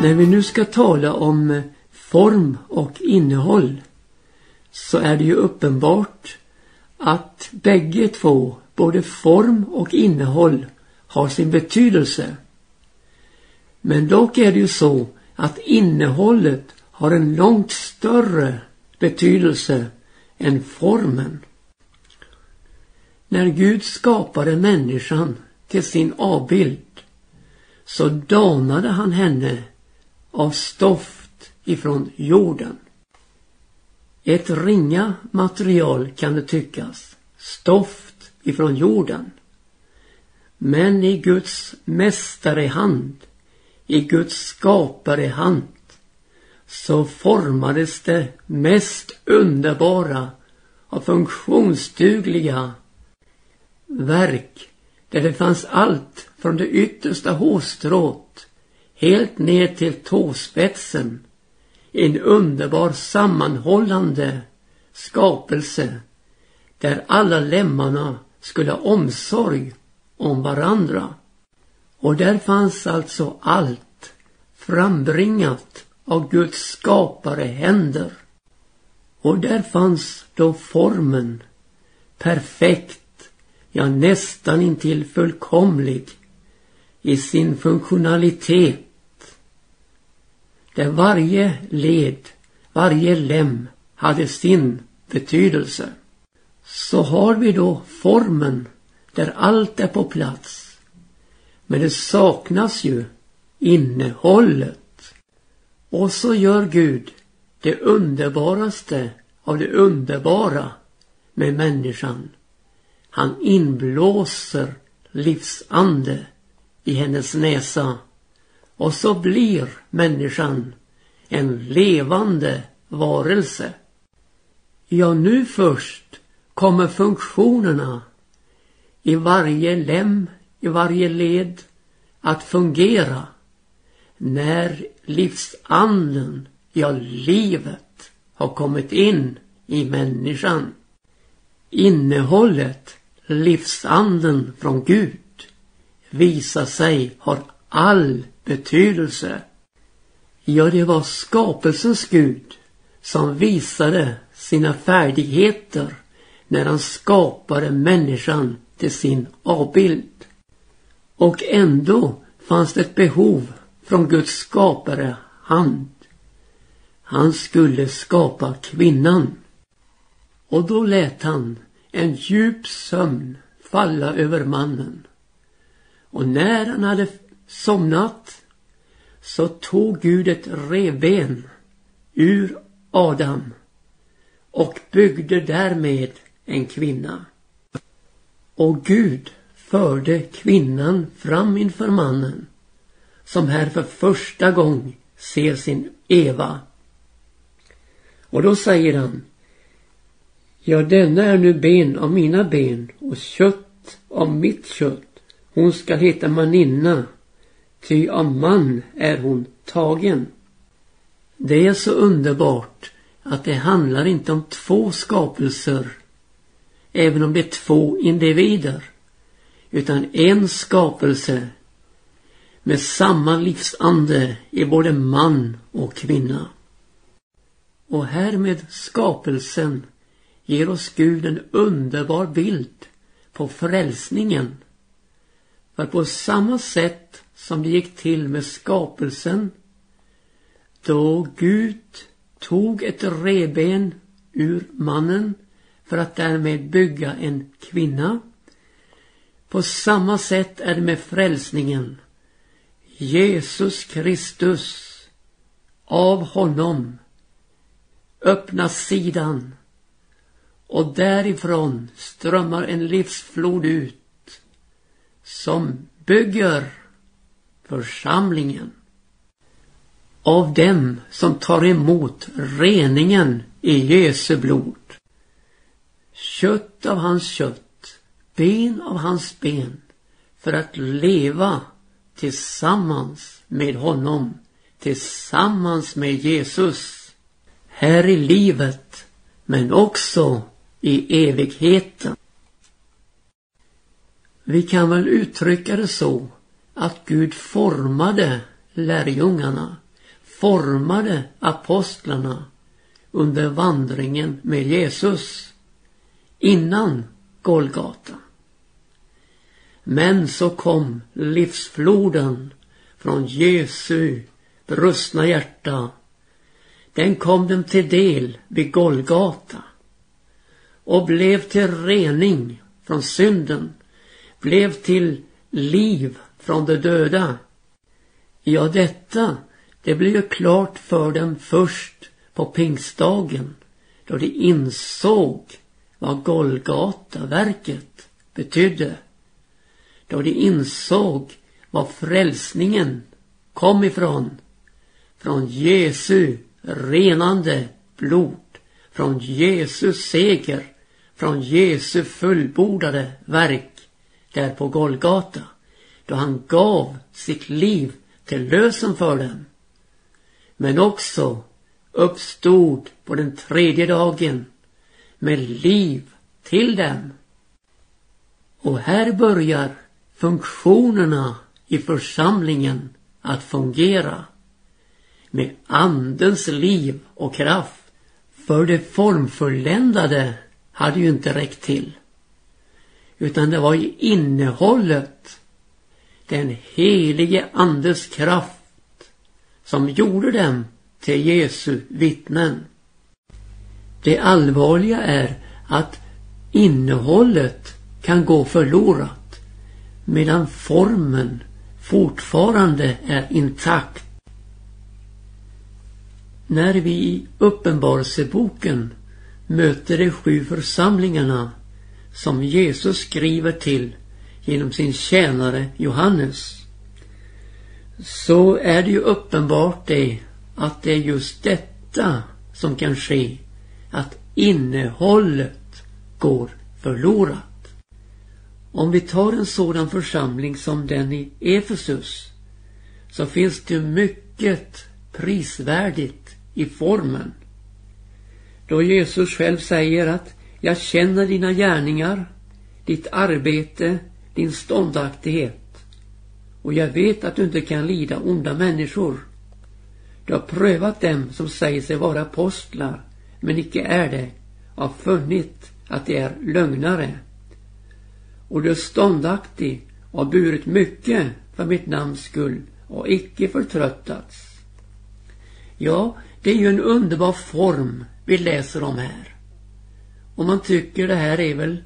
När vi nu ska tala om form och innehåll så är det ju uppenbart att bägge två, både form och innehåll, har sin betydelse. Men dock är det ju så att innehållet har en långt större betydelse än formen. När Gud skapade människan till sin avbild så danade han henne av stoft ifrån jorden. Ett ringa material kan det tyckas, stoft ifrån jorden. Men i Guds mästare hand, i Guds skapare hand, så formades det mest underbara och funktionsdugliga verk, där det fanns allt från det yttersta hårstrået helt ner till tåspetsen, en underbar sammanhållande skapelse där alla lemmarna skulle ha omsorg om varandra. Och där fanns alltså allt frambringat av Guds skapare händer. Och där fanns då formen, perfekt, ja nästan intill fullkomlig i sin funktionalitet, där varje led, varje lem hade sin betydelse. Så har vi då formen där allt är på plats, men det saknas ju innehållet. Och så gör Gud det underbaraste av det underbara med människan. Han inblåser livsande i hennes näsa och så blir människan en levande varelse. Ja, nu först kommer funktionerna i varje lem, i varje led att fungera när livsanden, ja livet, har kommit in i människan. Innehållet, livsanden från Gud, visar sig har all betydelse. Ja, det var skapelsens Gud som visade sina färdigheter när han skapade människan till sin avbild. Och ändå fanns det ett behov från Guds skapare hand. Han skulle skapa kvinnan. Och då lät han en djup sömn falla över mannen. Och när han hade somnat så tog Gud ett revben ur Adam och byggde därmed en kvinna. Och Gud förde kvinnan fram inför mannen, som här för första gång ser sin Eva. Och då säger han: ja, denna är nu ben av mina ben och kött av mitt kött. Hon ska heta maninna, ty av man är hon tagen. Det är så underbart att det handlar inte om två skapelser, även om det är två individer, utan en skapelse med samma livsande i både man och kvinna. Och härmed skapelsen ger oss Gud en underbar bild på frälsningen. För på samma sätt som det gick till med skapelsen, då Gud tog ett revben ur mannen för att därmed bygga en kvinna, på samma sätt är det med frälsningen. Jesus Kristus, av honom öppnas sidan. Och därifrån strömmar en livsflod ut som bygger församlingen. Av dem som tar emot reningen i Jesu blod. Kött av hans kött, ben av hans ben, för att leva tillsammans med honom, tillsammans med Jesus. Här i livet, men också i evigheten. Vi kan väl uttrycka det så att Gud formade lärjungarna formade apostlarna under vandringen med Jesus innan Golgata. Men så kom livsfloden från Jesu brustna hjärta. Den kom dem till del vid Golgata och blev till rening från synden, blev till liv från de döda. Ja, det blev ju klart för dem först på pingstdagen, då de insåg vad Golgataverket betydde. Då de insåg var frälsningen kom ifrån. Från Jesu renande blod, från Jesu seger, från Jesu fullbordade verk där på Golgata, då han gav sitt liv till lösen för dem. Men också uppstod på den tredje dagen med liv till dem. Och här börjar funktionerna i församlingen att fungera med andens liv och kraft. För det formförländade hade ju inte räckt till, utan det var ju innehållet, den helige andes kraft, som gjorde dem till Jesu vittnen. Det allvarliga är att innehållet kan gå förlorat, medan formen fortfarande är intakt. När vi i uppenbarelseboken möter de 7 församlingarna som Jesus skriver till genom sin tjänare Johannes, så är det ju uppenbart det att det är just detta som kan ske, att innehållet går förlorat. Om vi tar en sådan församling som den i Efesus, så finns det mycket prisvärdigt i formen, då Jesus själv säger att jag känner dina gärningar, ditt arbete, din ståndaktighet, och jag vet att du inte kan lida onda människor. Du har prövat dem som säger sig vara apostlar, men icke är det, har funnit att de är lögnare. Och du är ståndaktig och har burit mycket för mitt namns skull och icke förtröttats. Ja, det är ju en underbar form vi läser om här. Och man tycker det här är väl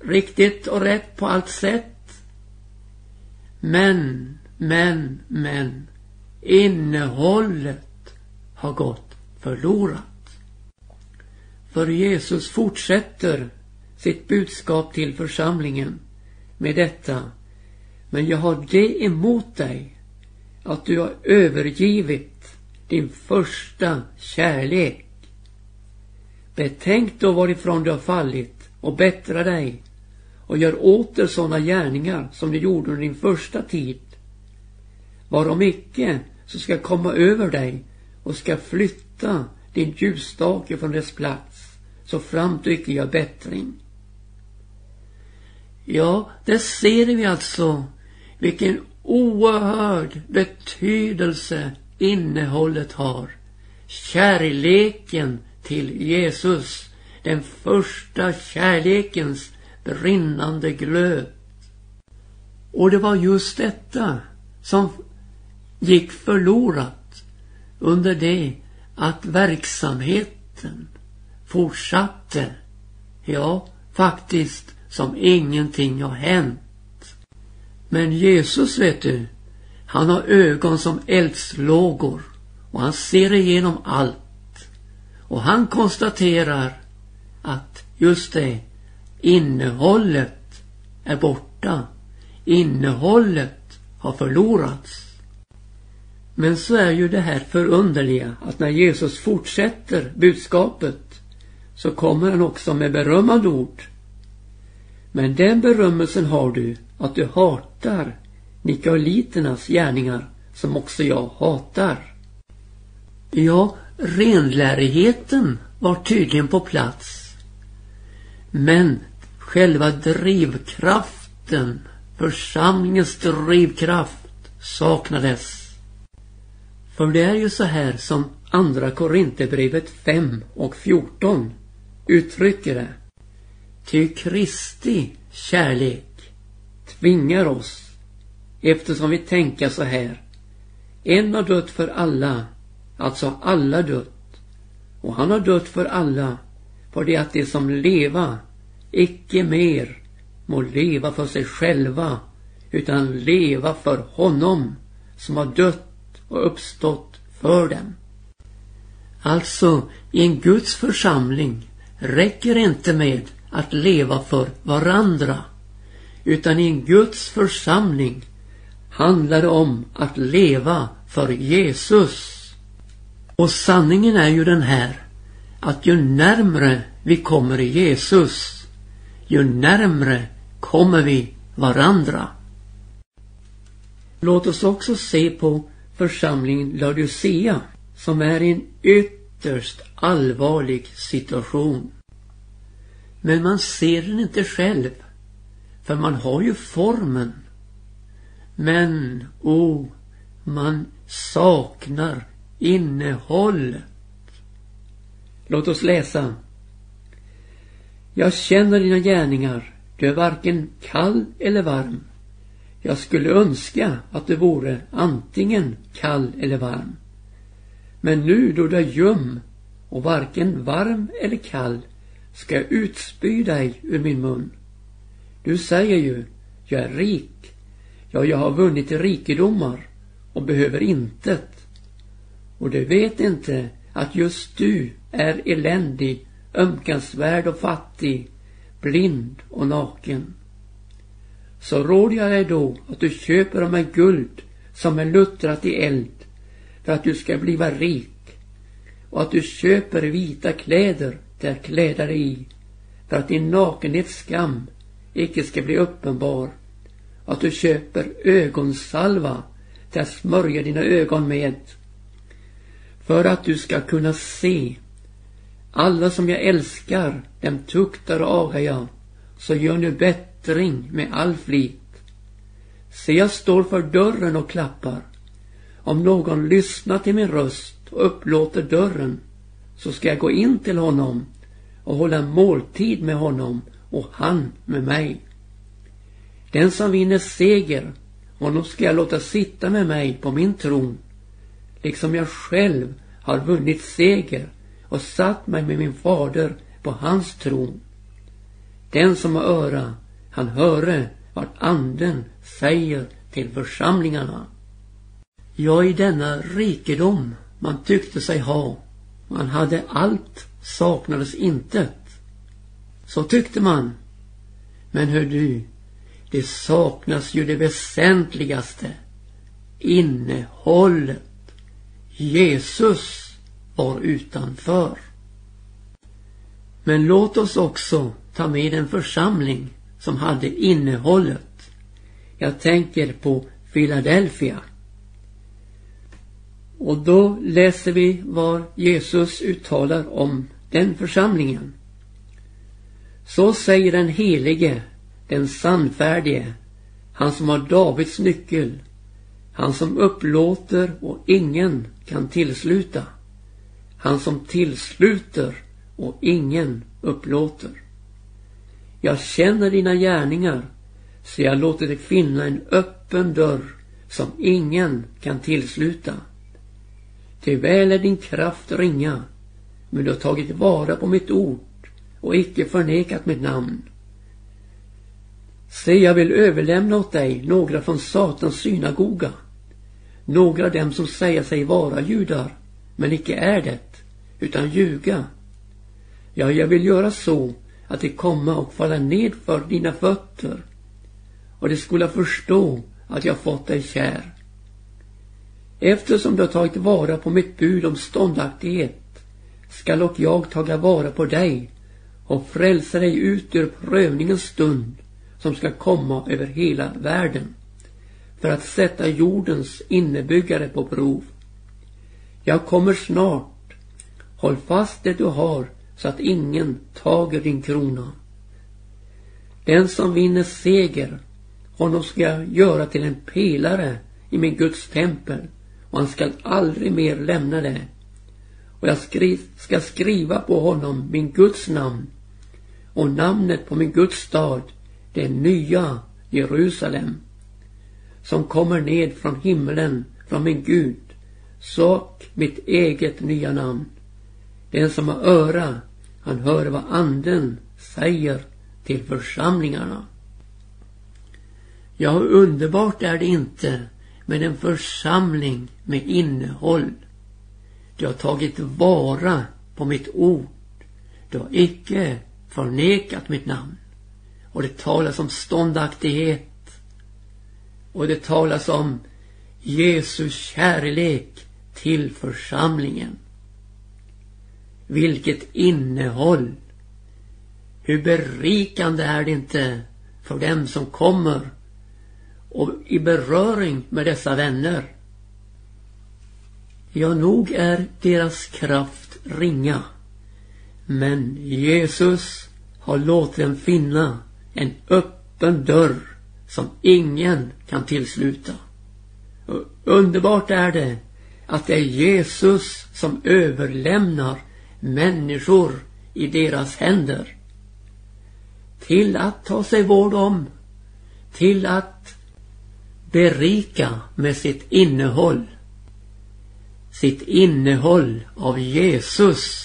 riktigt och rätt på allt sätt. Men innehållet har gått förlorat. För Jesus fortsätter sitt budskap till församlingen med detta: men jag har det emot dig att du har övergivit din första kärlek. Betänk då varifrån du har fallit och bättra dig och gör åter sådana gärningar som du gjorde under din första tid. Varom icke så ska komma över dig och ska flytta din ljusstake från dess plats, så fram du icke gör bättring. Ja, där ser vi alltså vilken oerhörd betydelse innehållet har. Kärleken till Jesus, den första kärlekens brinnande glöd. Och det var just detta som gick förlorat under det att verksamheten fortsatte, ja faktiskt som ingenting har hänt. Men Jesus, vet du, han har ögon som eldslågor och han ser igenom allt. Och han konstaterar att just det, innehållet är borta. Innehållet har förlorats. Men så är ju det här förunderliga att när Jesus fortsätter budskapet, så kommer han också med berömmande ord. Men den berömmelsen har du, att du hatar Nikolaiternas gärningar som också jag hatar. Ja, renlärigheten var tydligen på plats, men själva drivkraften, församlingens drivkraft, saknades. För det är ju så här som andra Korinthierbrevet 5 och 14 uttrycker det. Ty Kristi kärlek tvingar oss, eftersom vi tänker så här: en har dött för alla, alltså alla dött, och han har dött för alla, för det att de som leva icke mer må leva för sig själva, utan leva för honom som har dött och uppstått för dem. Alltså, i en Guds församling räcker det inte med att leva för varandra, utan i en Guds församling handlar det om att leva för Jesus. Och sanningen är ju den här, att ju närmre vi kommer Jesus, ju närmre kommer vi varandra. Låt oss också se på församlingen Laodicea, som är i en ytterst allvarlig situation. Men man ser den inte själv, för man har ju formen. Men, man saknar innehållet. Låt oss läsa. Jag känner dina gärningar, du är varken kall eller varm. Jag skulle önska att det vore antingen kall eller varm. Men nu då du är ljum och varken varm eller kall, ska jag utspy dig ur min mun. Du säger ju, jag är rik, ja, jag har vunnit rikedomar och behöver intet. Och du vet inte att just du är eländig, ömkansvärd och fattig, blind och naken. Så råder jag dig då att du köper av mig guld som är luttrat i eld, för att du ska bliva rik, och att du köper vita kläder där kläder dig i, för att din nakenhet skam icke ska bli uppenbar, och att du köper ögonsalva där smörjer dina ögon med, för att du ska kunna se. Alla som jag älskar, dem tuktar och agar jag, så gör nu bättring med all flit. Se, jag står för dörren och klappar. Om någon lyssnar till min röst och upplåter dörren, så ska jag gå in till honom och hålla en måltid med honom och han med mig. Den som vinner seger, honom ska jag låta sitta med mig på min tron, liksom jag själv har vunnit seger och satt mig med min fader på hans tron. Den som har öra, han höre vad anden säger till församlingarna. Ja, i denna rikedom man tyckte sig ha, man hade allt, saknades intet. Så tyckte man. Men hör du, det saknas ju det väsentligaste: innehållet. Jesus var utanför. Men låt oss också ta med en församling som hade innehållet. Jag tänker på Philadelphia. Och då läser vi vad Jesus uttalar om den församlingen. Så säger den helige, den sannfärdige, han som har Davids nyckel, han som upplåter och ingen kan tillsluta, han som tillsluter och ingen upplåter. Jag känner dina gärningar, så jag låter dig finna en öppen dörr som ingen kan tillsluta. Till väl är din kraft ringa, men du har tagit vara på mitt ord och icke förnekat mitt namn. Se, jag vill överlämna åt dig några från Satans synagoga, några av dem som säger sig vara judar, men icke är det, utan ljuga. Ja, jag vill göra så att de komma och falla ned för dina fötter, och de skulle förstå att jag fått dig kär. Eftersom du har tagit vara på mitt bud om ståndaktighet, skall och jag taga vara på dig och frälsa dig ut ur prövningens stund som ska komma över hela världen, för att sätta jordens innebyggare på prov. Jag kommer snart, håll fast det du har, så att ingen tager din krona. Den som vinner seger, honom ska jag göra till en pelare i min Guds tempel, och han skall aldrig mer lämna det. Och jag ska skriva på honom min Guds namn, och namnet på min Guds stad, det nya Jerusalem, som kommer ned från himlen, från min Gud. Sök mitt eget nya namn. Den som har öra, han hör vad anden säger till församlingarna. Ja, underbart är det inte med en församling med innehåll. Du har tagit vara på mitt ord. Du har icke förnekat mitt namn. Och det talas om ståndaktighet. Och det talas om Jesus kärlek till församlingen. Vilket innehåll! Hur berikande är det inte för dem som kommer och i beröring med dessa vänner. Ja, nog är deras kraft ringa, men Jesus har låtit dem finna en öppen dörr som ingen kan tillsluta. Och underbart är det att det är Jesus som överlämnar människor i deras händer, till att ta sig vård om, till att berika med sitt innehåll av Jesus.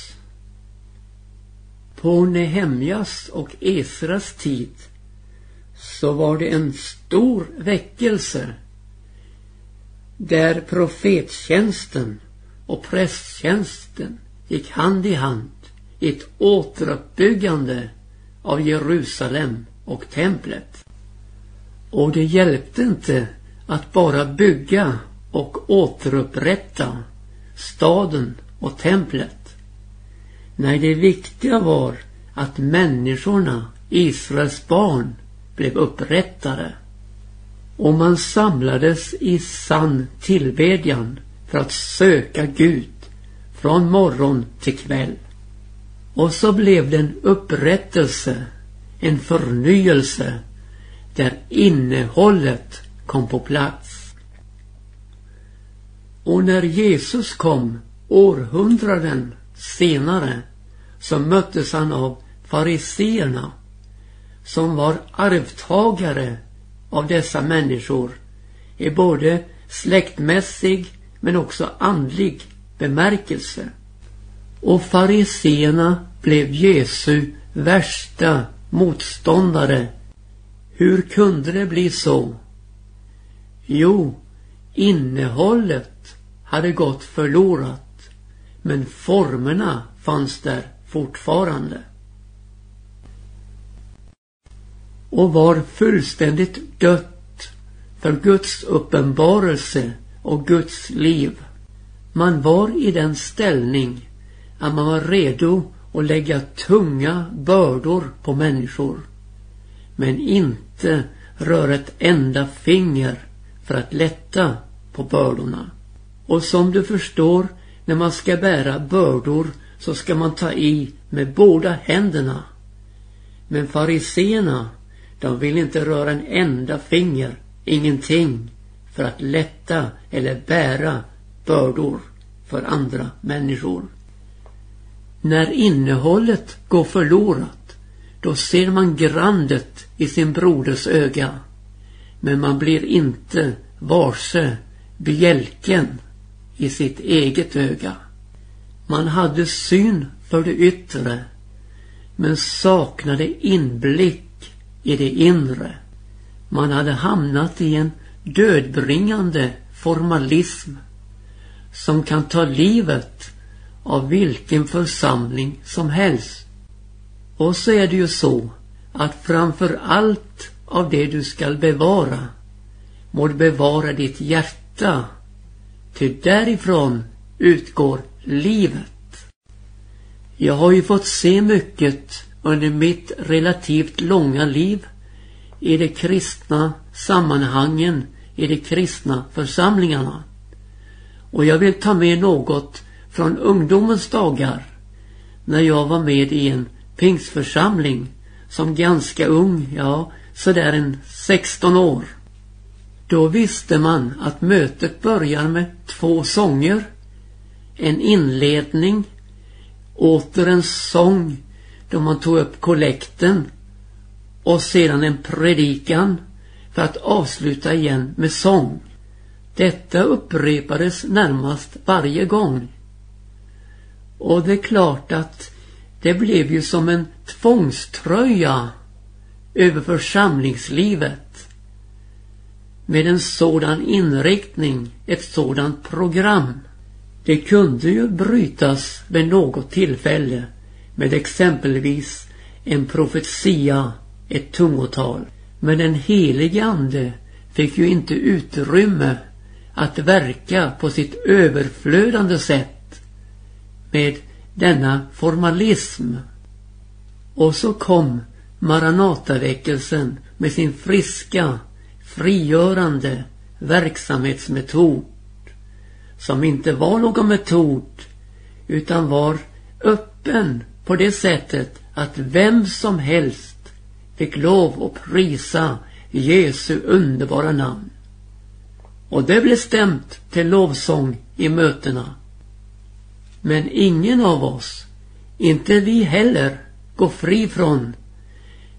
På Nehemjas och Esras tid så var det en stor väckelse, där profettjänsten och prästtjänsten gick hand i hand i ett återuppbyggande av Jerusalem och templet. Och det hjälpte inte att bara bygga och återupprätta staden och templet. Nej, det viktiga var att människorna, Israels barn, blev upprättade. Och man samlades i sann tillbedjan för att söka Gud från morgon till kväll. Och så blev det en upprättelse, en förnyelse, där innehållet kom på plats. Och när Jesus kom århundraden senare, så möttes han av fariseerna, som var arvtagare av dessa människor i både släktmässig men också andlig bemärkelse. Och fariseerna blev Jesu värsta motståndare. Hur kunde det bli så? Jo, innehållet hade gått förlorat, men formerna fanns där fortfarande. Och var fullständigt dött för Guds uppenbarelse och Guds liv. Man var i den ställning att man var redo att lägga tunga bördor på människor, men inte röra ett enda finger för att lätta på bördorna. Och som du förstår, när man ska bära bördor så ska man ta i med båda händerna. Men fariseerna, de vill inte röra en enda finger, ingenting, för att lätta eller bära bördor för andra människor. När innehållet går förlorat, då ser man grandet i sin broders öga, men man blir inte varse bjälken i sitt eget öga. Man hade syn för det yttre, men saknade inblick i det inre. Man hade hamnat i en dödbringande formalism som kan ta livet av vilken församling som helst. Och så är det ju så att framför allt av det du ska bevara, må du bevara ditt hjärta, till därifrån utgår livet. Jag har ju fått se mycket under mitt relativt långa liv i de kristna sammanhangen, i de kristna församlingarna. Och jag vill ta med något från ungdomens dagar, när jag var med i en pingstförsamling som ganska ung, ja, sådär en 16 år. Då visste man att mötet börjar med 2 sånger, en inledning, åter en sång då man tog upp kollekten och sedan en predikan för att avsluta igen med sång. Detta upprepades närmast varje gång. Och det är klart att det blev ju som en tvångströja över församlingslivet. Med en sådan inriktning, ett sådant program. Det kunde ju brytas vid något tillfälle med exempelvis en profetia, ett tungotal. Men den helige ande fick ju inte utrymme att verka på sitt överflödande sätt med denna formalism. Och så kom Maranataväckelsen med sin friska, frigörande verksamhetsmetod, som inte var någon metod utan var öppen på det sättet att vem som helst fick lov att prisa Jesu underbara namn. Och det blev stämt till lovsång i mötena. Men ingen av oss, inte vi heller, går fri från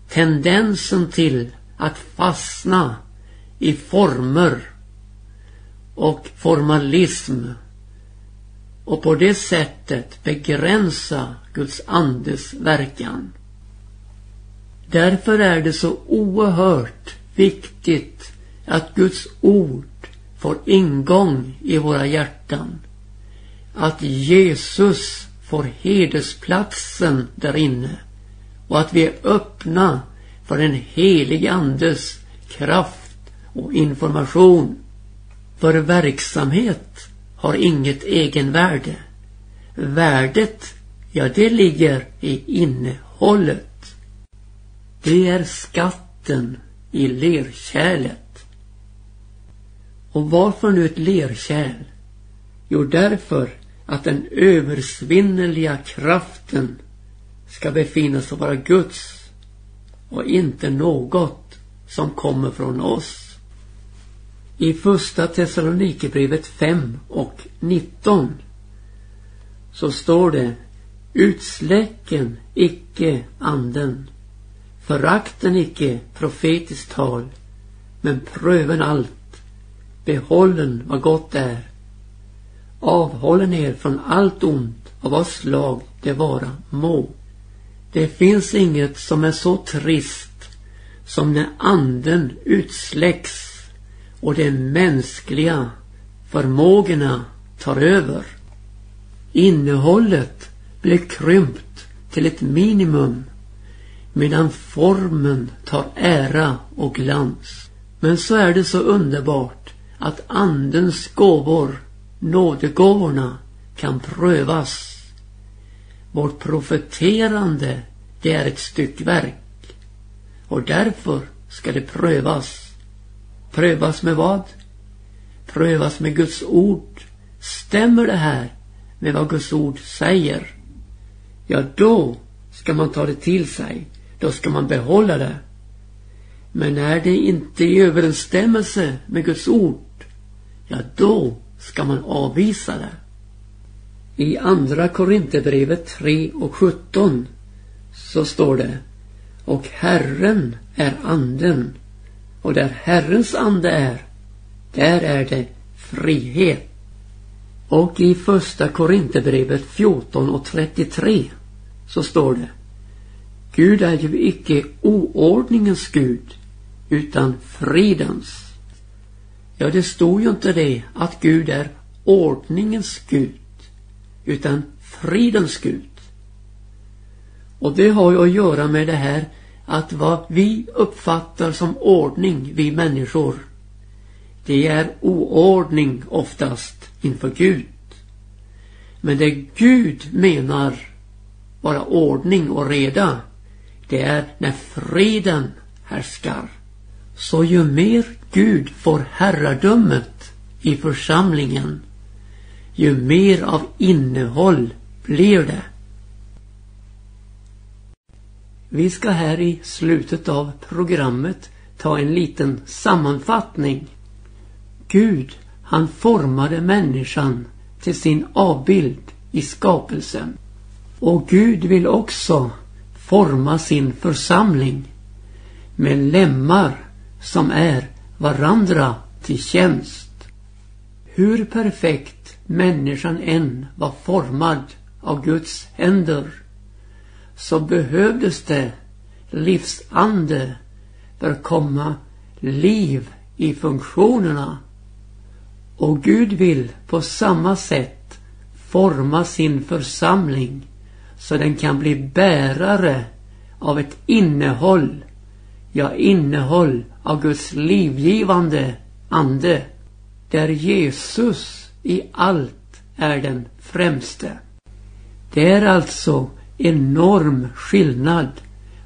tendensen till att fastna i former och formalism och på det sättet begränsa Guds andes verkan. Därför är det så oerhört viktigt att Guds ord får ingång i våra hjärtan, att Jesus får hedersplatsen där inne och att vi är öppna för den helige andes kraft och information. För verksamhet har inget egenvärde. Värdet, ja, det ligger i innehållet. Det är skatten i lerkärlet. Och varför nu ett lerkärl? Jo, därför att den översvinneliga kraften ska befinnas och vara Guds och inte något som kommer från oss. I första Thessalonikerbrevet 5:19 så står det: utsläcken icke anden, förakten icke profetiskt tal, men pröven allt, behållen vad gott är, avhållen er från allt ont av vad slag det vara må. Det finns inget som är så trist som när anden utsläcks och de mänskliga förmågorna tar över. Innehållet blir krympt till ett minimum medan formen tar ära och glans. Men så är det så underbart att andens gåvor, nådegåvorna, kan prövas. Vårt profeterande, det är ett styckverk och därför ska det prövas. Prövas med vad? Prövas med Guds ord. Stämmer det här med vad Guds ord säger? Ja, då ska man ta det till sig. Då ska man behålla det. Men är det inte i överensstämmelse med Guds ord, ja, då ska man avvisa det. I andra Korinthierbrevet 3:17 så står det: och Herren är anden, och där Herrens ande är, där är det frihet. Och i första Korinthierbrevet 14:33 så står det: Gud är ju icke oordningens Gud, utan fridens. Ja, det stod ju inte det att Gud är ordningens Gud, utan fridens Gud. Och det har ju att göra med det här att vad vi uppfattar som ordning, vi människor, det är oordning oftast inför Gud. Men det Gud menar vara ordning och reda, det är när friden härskar. Så ju mer Gud får herradömet i församlingen, ju mer av innehåll blir det. Vi ska här i slutet av programmet ta en liten sammanfattning Gud, han formade människan till sin avbild i skapelsen. Och Gud vill också forma sin församling med lemmar som är varandra till tjänst. Hur perfekt människan än var formad av Guds händer, så behövdes det livsande för att komma liv i funktionerna. Och Gud vill på samma sätt forma sin församling så den kan bli bärare av ett innehåll, ja, innehåll av Guds livgivande ande, där Jesus i allt är den främste. Det är alltså enorm skillnad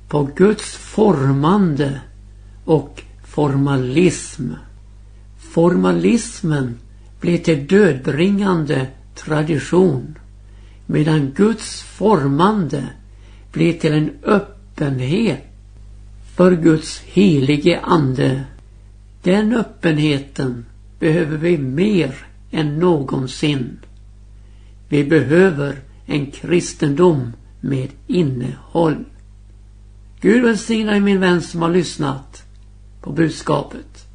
på Guds formande och formalism. Formalismen blir till dödbringande tradition, medan Guds formande blir till en öppenhet för Guds helige ande. Den öppenheten behöver vi mer än någonsin. Vi behöver en kristendom med innehåll. Gud välsigna min vän som har lyssnat på budskapet.